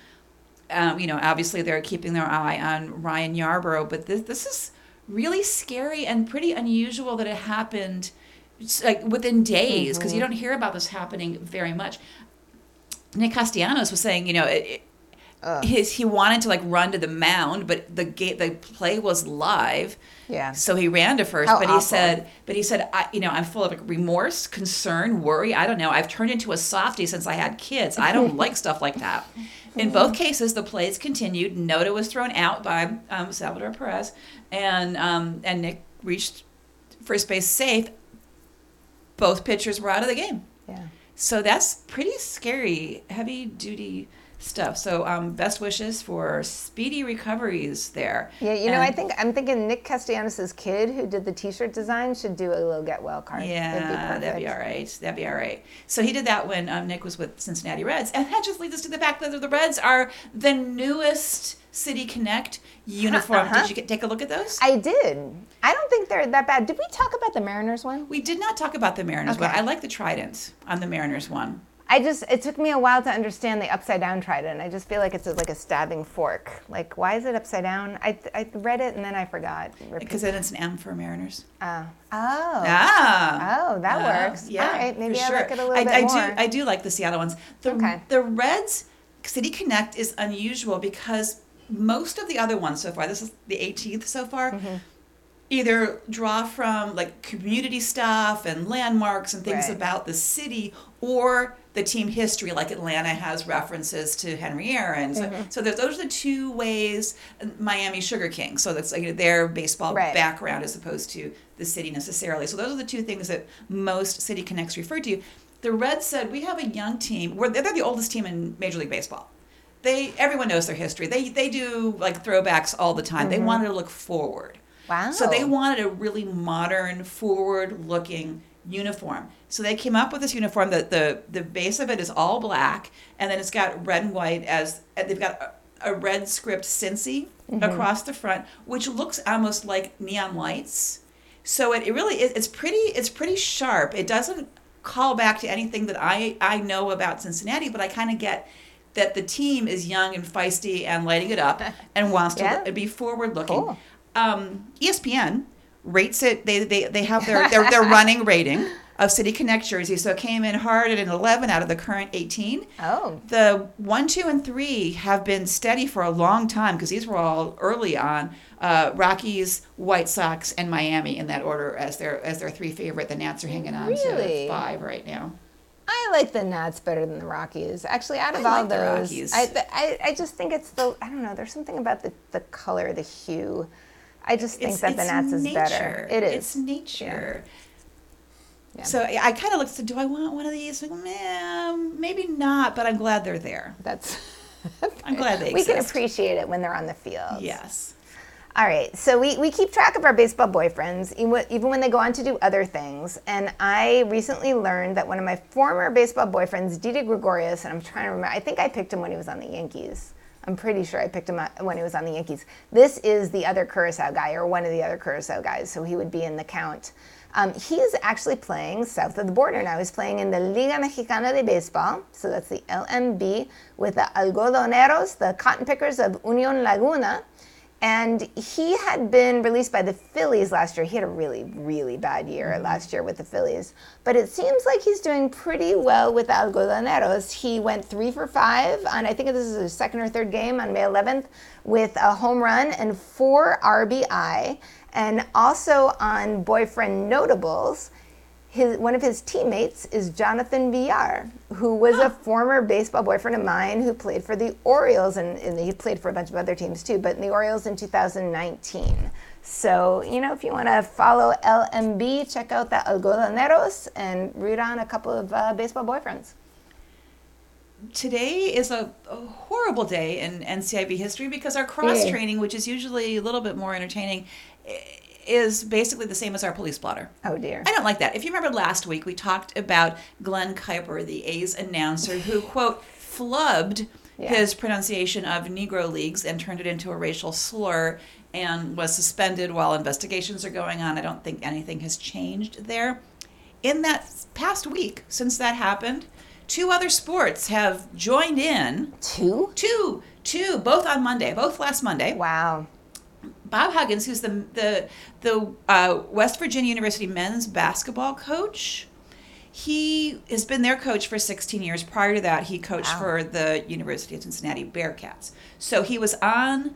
Um, you know, obviously they're keeping their eye on Ryan Yarbrough, but this this is really scary and pretty unusual that it happened like within days, because mm-hmm. you don't hear about this happening very much. Nick Castellanos was saying, you know, it, it, his he wanted to like run to the mound, but the gate the play was live. Yeah. So he ran to first, How but awful. he said, but he said, I, you know, I'm full of like, remorse, concern, worry. I don't know. I've turned into a softie since I had kids. I don't like stuff like that. In both cases, the plays continued. Noda was thrown out by um, Salvador Perez, and um, and Nick reached first base safe. Both pitchers were out of the game. Yeah. So that's pretty scary, heavy duty stuff. So um, best wishes for speedy recoveries there. Yeah, you know, and I think I'm thinking Nick Castellanos' kid who did the T-shirt design should do a little get well card. Yeah, that'd be, that'd be all right. That'd be all right. So he did that when um, Nick was with Cincinnati Reds, and that just leads us to the fact that the Reds are the newest City Connect uniform. Uh-huh. Did you get, take a look at those? I did. I don't think they're that bad. Did we talk about the Mariners one? We did not talk about the Mariners okay. one. I like the Trident on the Mariners one. I just, it took me a while to understand the upside down trident. I just feel like it's a, like a stabbing fork. Like, why is it upside down? I I read it and then I forgot. Because then it's an M for Mariners. Oh. Oh. Ah. Oh, that uh, works. Yeah. All right, maybe I sure. like it a little I, bit I more. I do, I do like the Seattle ones. The, okay. The Reds City Connect is unusual because most of the other ones so far, this is the eighteenth so far, mm-hmm. either draw from like community stuff and landmarks and things right. about the city or the team history, like Atlanta has references to Henry Aaron. So, mm-hmm. so there's, those are the two ways. Miami Sugar King, so that's like, you know, their baseball right. background as opposed to the city necessarily. So those are the two things that most City Connects refer to. The Reds said, we have a young team. We're, they're the oldest team in Major League Baseball. They Everyone knows their history. They, they do like throwbacks all the time. Mm-hmm. They wanted to look forward. Wow. So they wanted a really modern, forward-looking uniform. So they came up with this uniform that the the base of it is all black, and then it's got red and white as they've got a, a red script Cincy mm-hmm. across the front, which looks almost like neon lights. So it, it really is it's pretty it's pretty sharp. It doesn't call back to anything that I I know about Cincinnati, but I kind of get that the team is young and feisty and lighting it up and wants to yeah. be forward looking. Cool. Um, E S P N rates it, they they they have their, their, their running rating of City Connect jerseys. So it came in hard at an eleven out of the current eighteen. Oh. The one, two, and three have been steady for a long time because these were all early on. Uh, Rockies, White Sox, and Miami in that order as their as their three favorite. The Nats are hanging on really? to five right now. I like the Nats better than the Rockies. Actually, out of I all like those, the Rockies. I, I I just think it's the, I don't know, there's something about the, the color, the hue. I just think it's, that the Nats is better. It is. It's nature. Yeah. Yeah. So I kind of looked and said, do I want one of these? Like, man, maybe not, but I'm glad they're there. That's. I'm glad they exist. We can appreciate it when they're on the field. Yes. All right. So we, we keep track of our baseball boyfriends, even when they go on to do other things. And I recently learned that one of my former baseball boyfriends, Didi Gregorius, and I'm trying to remember, I think I picked him when he was on the Yankees. I'm pretty sure I picked him up when he was on the Yankees. This is the other Curaçao guy, or one of the other Curaçao guys, so he would be in the count. Um, he is actually playing south of the border now. He's playing in the Liga Mexicana de Baseball, so that's the L M B, with the Algodoneros, the Cotton Pickers of Unión Laguna, And he had been released by the Phillies last year. He had a really, really bad year last year with the Phillies. But it seems like he's doing pretty well with the Algodoneros. He went three for five on, I think this is his second or third game on May eleventh, with a home run and four R B I. And also on Boyfriend Notables, his, one of his teammates is Jonathan Villar, who was a former baseball boyfriend of mine who played for the Orioles, and, and he played for a bunch of other teams too, but in the Orioles in two thousand nineteen. So, you know, if you want to follow L M B, check out the Algodoneros and root on a couple of uh, baseball boyfriends. Today is a, a horrible day in N C I B history because our cross-training, which is usually a little bit more entertaining, is basically the same as our police blotter. Oh, dear. I don't like that. If you remember last week, we talked about Glenn Kuiper, the A's announcer, who, quote, flubbed yeah. his pronunciation of Negro Leagues and turned it into a racial slur and was suspended while investigations are going on. I don't think anything has changed there. In that past week, since that happened, two other sports have joined in. Two? Two. Two. Both on Monday. Both last Monday. Wow. Bob Huggins, who's the the the uh, West Virginia University men's basketball coach, he has been their coach for sixteen years. Prior to that, he coached wow. for the University of Cincinnati Bearcats. So he was on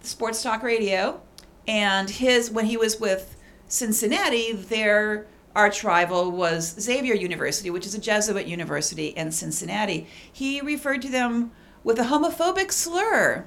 Sports Talk Radio, and his when he was with Cincinnati, their arch rival was Xavier University, which is a Jesuit university in Cincinnati. He referred to them with a homophobic slur.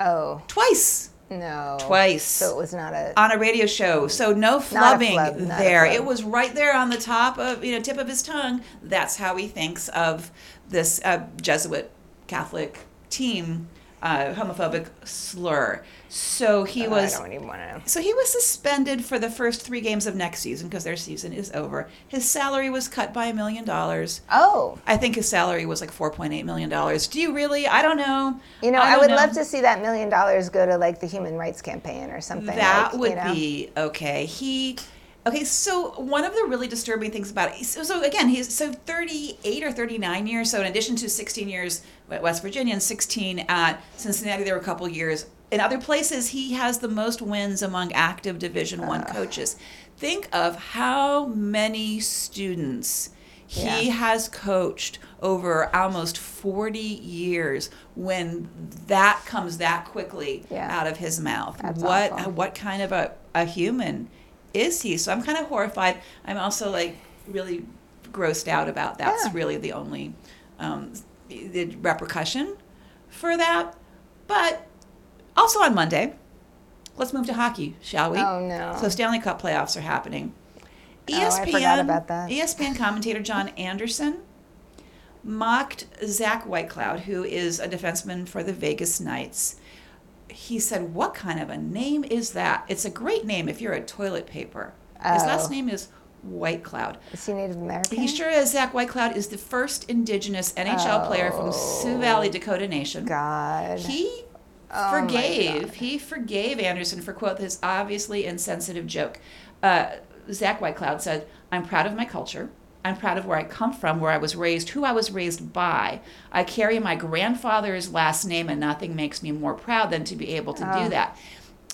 Oh, twice. No. Twice. So it was not a... On a radio show. So no flubbing flub, there. It was right there on the top of, you know, tip of his tongue. That's how he thinks of this uh, Jesuit Catholic team uh, homophobic slur. So he oh, was... I don't even want to know. So he was suspended for the first three games of next season because their season is over. His salary was cut by a million dollars. Oh. I think his salary was like four point eight million dollars. Do you really? I don't know. You know, I, I would know. love to see that million dollars go to like the Human Rights Campaign or something. That like, would you know? be okay. He... Okay, so one of the really disturbing things about it, so, so again, he's so thirty-eight or thirty-nine years, so in addition to sixteen years at West Virginia and sixteen at Cincinnati, there were a couple years. In other places, he has the most wins among active Division I uh. coaches. Think of how many students he yeah. has coached over almost forty years when that comes that quickly yeah. out of his mouth. That's what awful. What kind of a, a human is he? So I'm kind of horrified. I'm also like really grossed out about that's yeah. really the only um, the repercussion for that. But also on Monday, let's move to hockey, shall we? Oh no! So Stanley Cup playoffs are happening. E S P N, oh, I forgot about that. E S P N commentator John Anderson mocked Zach Whitecloud, who is a defenseman for the Vegas Knights. He said, what kind of a name is that? It's a great name if you're a toilet paper. Oh. His last name is Whitecloud. Is he Native American? He sure is. Zach Whitecloud is the first indigenous N H L oh. player from Sioux Valley, Dakota Nation. God. He oh forgave. God. He forgave Anderson for, quote, his obviously insensitive joke. Uh, Zach Whitecloud said, I'm proud of my culture. I'm proud of where I come from, where I was raised, who I was raised by. I carry my grandfather's last name, and nothing makes me more proud than to be able to oh. do that.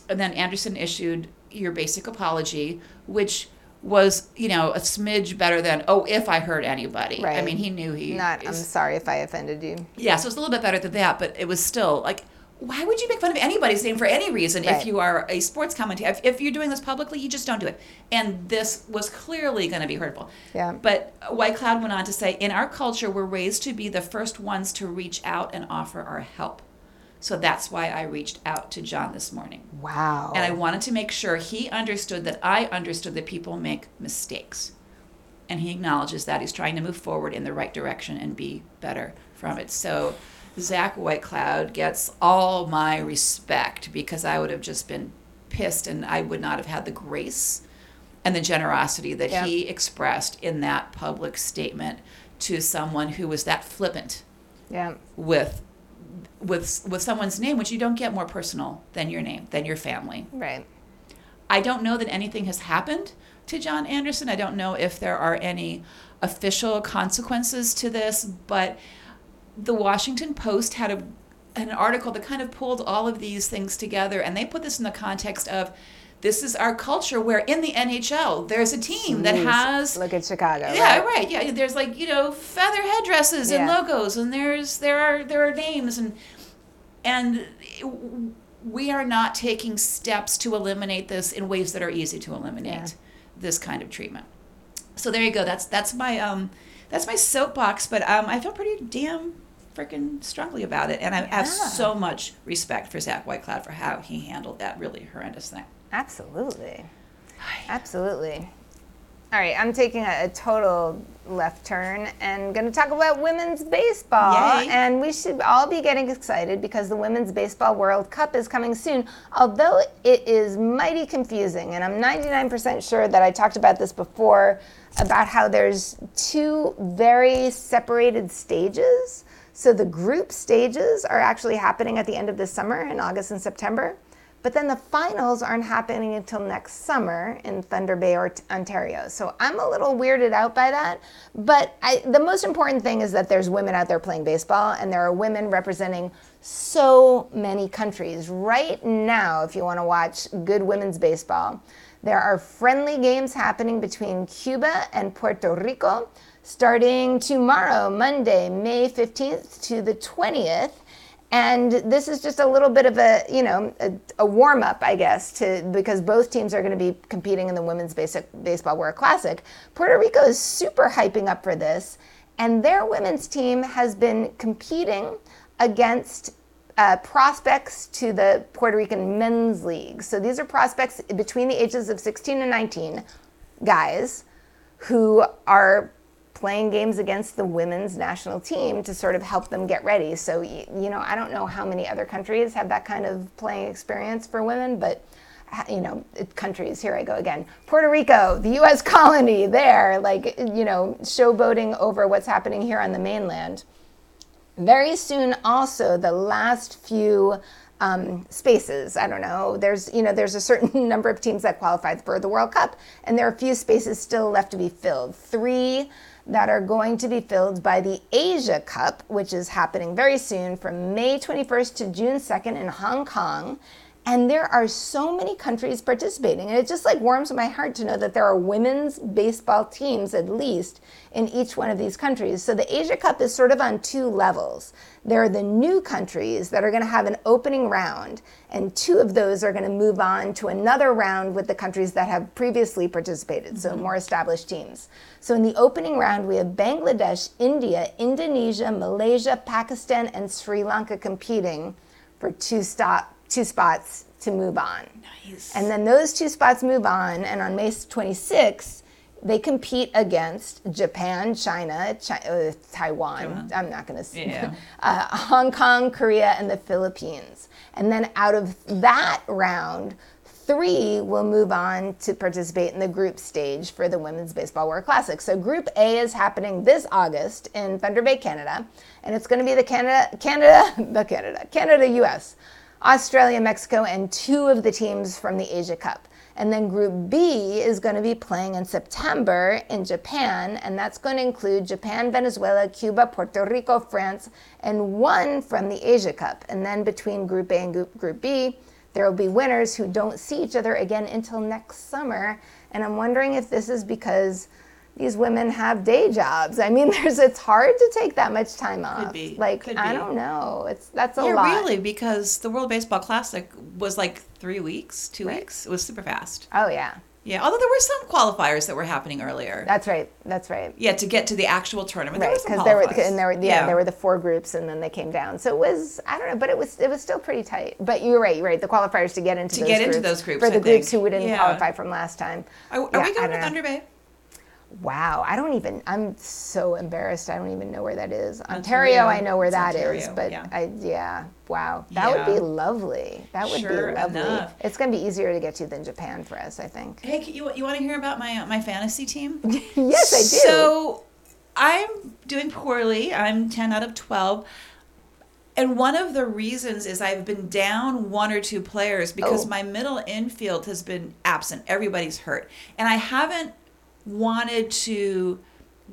And then Anderson issued your basic apology, which was, you know, a smidge better than, oh, if I hurt anybody. Right. I mean, he knew he... Not, is, I'm sorry if I offended you. Yeah, so it's a little bit better than that, but it was still, like, why would you make fun of anybody's name for any reason right. if you are a sports commentator? If, if you're doing this publicly, you just don't do it. And this was clearly going to be hurtful. Yeah. But Whitecloud went on to say, in our culture, we're raised to be the first ones to reach out and offer our help. So that's why I reached out to John this morning. Wow. And I wanted to make sure he understood that I understood that people make mistakes. And he acknowledges that. He's trying to move forward in the right direction and be better from it. So... Zach Whitecloud gets all my respect because I would have just been pissed and I would not have had the grace and the generosity that yep. he expressed in that public statement to someone who was that flippant yeah. with with with someone's name, which you don't get more personal than your name, than your family. Right. I don't know that anything has happened to John Anderson. I don't know if there are any official consequences to this, but... The Washington Post had a an article that kind of pulled all of these things together, and they put this in the context of, this is our culture where in the N H L, there's a team Jeez. that has... Look at Chicago. Yeah, right. right. Yeah, there's like, you know, feather headdresses yeah. and logos, and there's there are there are names, and and we are not taking steps to eliminate this in ways that are easy to eliminate yeah. this kind of treatment. So there you go. That's that's my um that's my soapbox, but um I feel pretty damn freaking strongly about it, and I yeah. have so much respect for Zach Whitecloud for how he handled that really horrendous thing. Absolutely. Absolutely. All right, I'm taking a, a total left turn and going to talk about women's baseball. Yay. And we should all be getting excited because the Women's Baseball World Cup is coming soon, although it is mighty confusing. And I'm ninety-nine percent sure that I talked about this before, about how there's two very separated stages. So the group stages are actually happening at the end of this summer in August and September. But then the finals aren't happening until next summer in Thunder Bay, Ontario. So I'm a little weirded out by that. But I, the most important thing is that there's women out there playing baseball, and there are women representing so many countries. Right now, if you want to watch good women's baseball, there are friendly games happening between Cuba and Puerto Rico starting tomorrow, Monday, May fifteenth to the twentieth. And this is just a little bit of a, you know, a, a warm-up, I guess, to because both teams are going to be competing in the Women's Basic Baseball World Classic. Puerto Rico is super hyping up for this, and their women's team has been competing against uh, prospects to the Puerto Rican Men's League. So these are prospects between the ages of sixteen and nineteen, guys, who are playing games against the women's national team to sort of help them get ready. So, you know, I don't know how many other countries have that kind of playing experience for women, but, you know, countries, here I go again. Puerto Rico, the U S colony there, like, you know, showboating over what's happening here on the mainland. Very soon also, the last few Um, spaces. I don't know. There's, you know, there's a certain number of teams that qualified for the World Cup, and there are a few spaces still left to be filled. Three that are going to be filled by the Asia Cup, which is happening very soon from May twenty-first to June second in Hong Kong. And there are so many countries participating, and it just like warms my heart to know that there are women's baseball teams at least in each one of these countries. So the Asia Cup is sort of on two levels. There are the new countries that are going to have an opening round, and two of those are going to move on to another round with the countries that have previously participated, mm-hmm. so more established teams. So in the opening round, we have Bangladesh, India, Indonesia, Malaysia, Pakistan, and Sri Lanka competing for two stop two spots to move on. Nice. And then those two spots move on, and on May twenty-sixth, they compete against Japan, China, China uh, Taiwan, China. I'm not gonna say, yeah. uh, Hong Kong, Korea, and the Philippines. And then out of that round, three will move on to participate in the group stage for the Women's Baseball World Classic. So Group A is happening this August in Thunder Bay, Canada, and it's gonna be the Canada, Canada, the Canada, Canada, U S, Australia, Mexico, and two of the teams from the Asia Cup. And then Group B is going to be playing in September in Japan, and that's going to include Japan, Venezuela, Cuba, Puerto Rico, France, and one from the Asia Cup. And then between Group A and Group B, there will be winners who don't see each other again until next summer. And I'm wondering if this is because these women have day jobs. I mean, there's it's hard to take that much time off. Could be. Like, Could be. I don't know. It's that's a yeah, lot. Really, because the World Baseball Classic was like three weeks, two right. weeks. It was super fast. Oh, yeah. Yeah, although there were some qualifiers that were happening earlier. That's right. That's right. Yeah, to get to the actual tournament. Right, because there were and there were yeah, yeah. there were the four groups, and then they came down. So it was I don't know, but it was it was still pretty tight. But you're right, you're right. The qualifiers to get into to those get groups, into those groups for I the think. groups who wouldn't yeah. qualify from last time. Are, are yeah, we going to Thunder Bay? Wow, I don't even, I'm so embarrassed. I don't even know where that is. Ontario, Ontario I know where that Ontario, is, but yeah. I, yeah, wow. That yeah. would be lovely. That would sure be lovely. Enough. It's going to be easier to get to than Japan for us, I think. Hey, you, you want to hear about my uh, my fantasy team? Yes, I do. So I'm doing poorly. I'm ten out of twelve. And one of the reasons is I've been down one or two players because oh. my middle infield has been absent. Everybody's hurt. And I haven't wanted to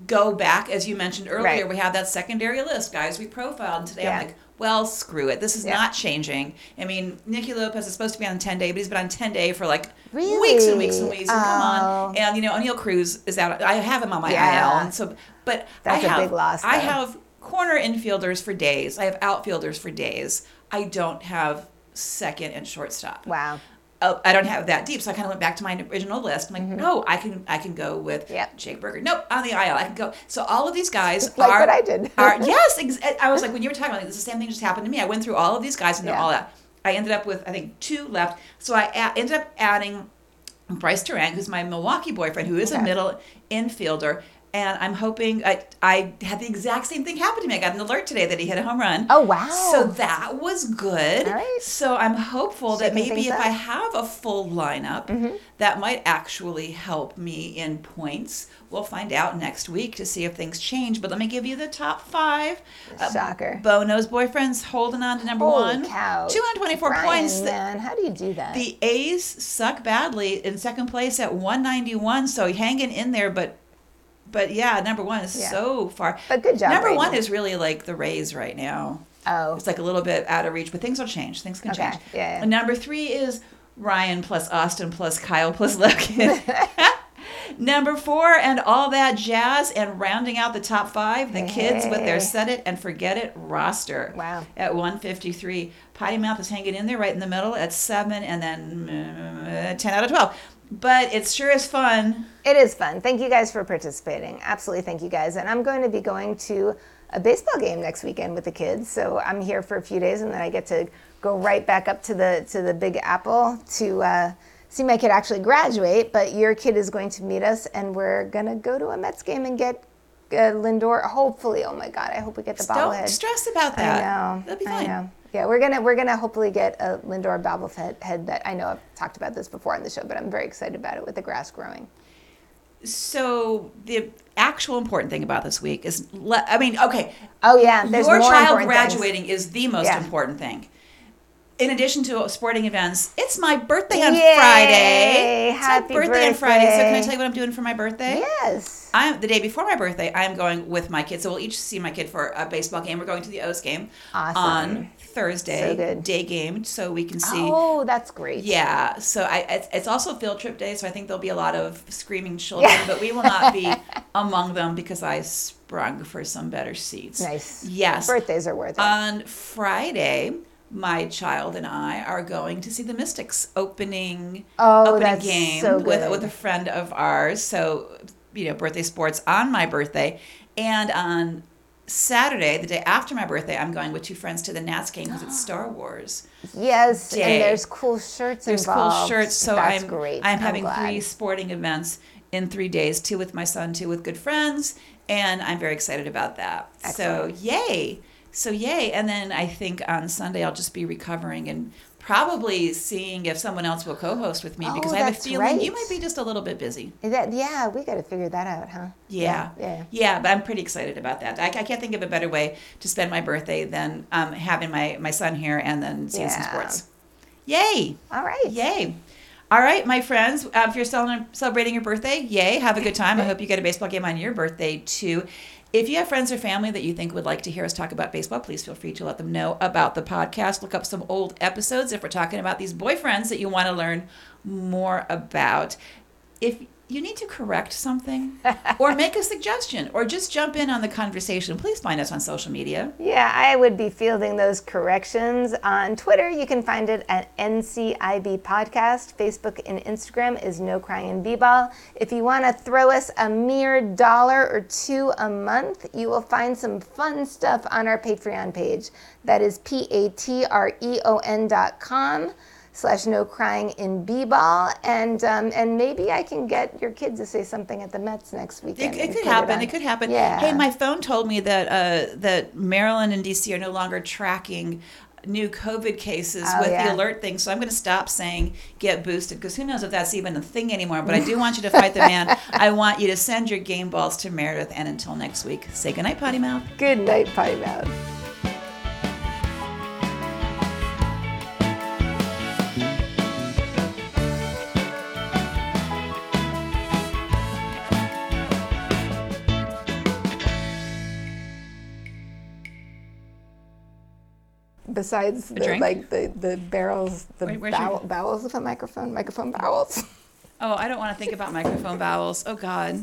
go back, as you mentioned earlier, right. we have that secondary list, guys we profiled, and today yeah. I'm like, well, screw it. This is yeah. not changing. I mean, Nicky Lopez is supposed to be on ten day, but he's been on ten day for like really? weeks and weeks and weeks. Oh. And come on. And, you know, O'Neill Cruz is out. I have him on my yeah. I L. And so, but That's I have, a big loss, I have corner infielders for days. I have outfielders for days. I don't have second and shortstop. Wow. Oh, I don't have that deep, so I kind of went back to my original list. I'm like, mm-hmm. no, I can I can go with yep. Jake Berger. Nope, on the I L, I can go. So all of these guys just like are what I did. are yes. Ex- I was like, when you were talking about this, the same thing just happened to me. I went through all of these guys and yeah. they're all out. I ended up with I think two left. So I a- ended up adding Bryce Turang, who's my Milwaukee boyfriend, who is okay. a middle infielder. And I'm hoping, I, I had the exact same thing happen to me. I got an alert today that he hit a home run. Oh, wow. So that was good. All right. So I'm hopeful Shaking that maybe if up. I have a full lineup, mm-hmm. that might actually help me in points. We'll find out next week to see if things change. But let me give you the top five. Shocker. Uh, Bono's boyfriend's holding on to number Holy one. Cow. two hundred twenty-four Brian, points. Man, how do you do that? The A's suck badly in second place at one ninety-one. So hanging in there, but... But yeah, number one is yeah. so far. But good job. Number Brady. one is really like the Rays right now. Oh. It's like a little bit out of reach, but things will change. Things can okay. change. Yeah, yeah. And number three is Ryan plus Austin plus Kyle plus Logan. Number four and all that jazz, and rounding out the top five, the hey, kids hey, with their set it and forget it roster. Wow. At one fifty-three. Potty Mouth is hanging in there right in the middle at seven, and then uh, ten out of twelve. But it sure is fun. It is fun. Thank you guys for participating. Absolutely. Thank you guys. And I'm going to be going to a baseball game next weekend with the kids. So I'm here for a few days, and then I get to go right back up to the to the Big Apple to uh, see my kid actually graduate. But your kid is going to meet us, and we're going to go to a Mets game and get uh, Lindor. Hopefully. Oh, my God. I hope we get the bobblehead. Don't stress about that. I know. That'll be fine. I know. Yeah, we're gonna we're gonna hopefully get a Lindor bobblehead head that I know I've talked about this before on the show, but I'm very excited about it with the grass growing. So the actual important thing about this week is, le- I mean, okay. Oh yeah, there's your more child graduating things. Is the most yeah. important thing. In addition to sporting events, it's my birthday on Yay! Friday. It's Happy my birthday, birthday on Friday. So can I tell you what I'm doing for my birthday? Yes. I'm the day before my birthday, I'm going with my kids. So we'll each see my kid for a baseball game. We're going to the O's game awesome. on Thursday, so good. Day game, so we can see. Oh, that's great. Yeah. So I, it's, it's also field trip day, so I think there'll be a lot of screaming children, yeah. but we will not be among them because I sprung for some better seats. Nice. Yes. Birthdays are worth it. On Friday, my child and I are going to see the Mystics opening oh, opening that's game so good. with with a friend of ours. So, you know, birthday sports on my birthday. And on Saturday, the day after my birthday, I'm going with two friends to the Nats game because it's Star Wars. Yes, day. And there's cool shirts there's involved. There's cool shirts. So that's I'm great. I'm, I'm having glad. three sporting events in three days, two with my son, two with good friends, and I'm very excited about that. Excellent. So, yay. So yay, and then I think on Sunday I'll just be recovering and probably seeing if someone else will co-host with me, because oh, I have a feeling right. you might be just a little bit busy. That, yeah, we got to figure that out, huh? Yeah. yeah. Yeah, yeah, but I'm pretty excited about that. I, I can't think of a better way to spend my birthday than um, having my, my son here and then seeing yeah. some sports. Yay. All right. Yay. All right, my friends, uh, if you're celebrating your birthday, yay, have a good time. I hope you get a baseball game on your birthday, too. If you have friends or family that you think would like to hear us talk about baseball, please feel free to let them know about the podcast. Look up some old episodes if we're talking about these boyfriends that you want to learn more about. If you need to correct something or make a suggestion or just jump in on the conversation, please find us on social media. Yeah, I would be fielding those corrections on Twitter. You can find it at N C I B Podcast. Facebook and Instagram is No Crying B-Ball. If you want to throw us a mere dollar or two a month, you will find some fun stuff on our Patreon page. That is P-A-T-R-E-O-N dot com. slash no crying in b-ball, and um, and maybe I can get your kid to say something at the Mets next weekend. It, it could happen. It, it could happen. Yeah. Hey, my phone told me that uh, that Maryland and D C are no longer tracking new COVID cases oh, with yeah. the alert thing, so I'm going to stop saying get boosted, because who knows if that's even a thing anymore. But I do want you to fight the man. I want you to send your game balls to Meredith, and until next week, say goodnight, Potty Mouth. Good night, Potty Mouth. Besides, the, like, the, the barrels, the Wait, bow- your... bowels of a microphone, microphone bowels. Oh, I don't want to think about microphone bowels. Oh, God.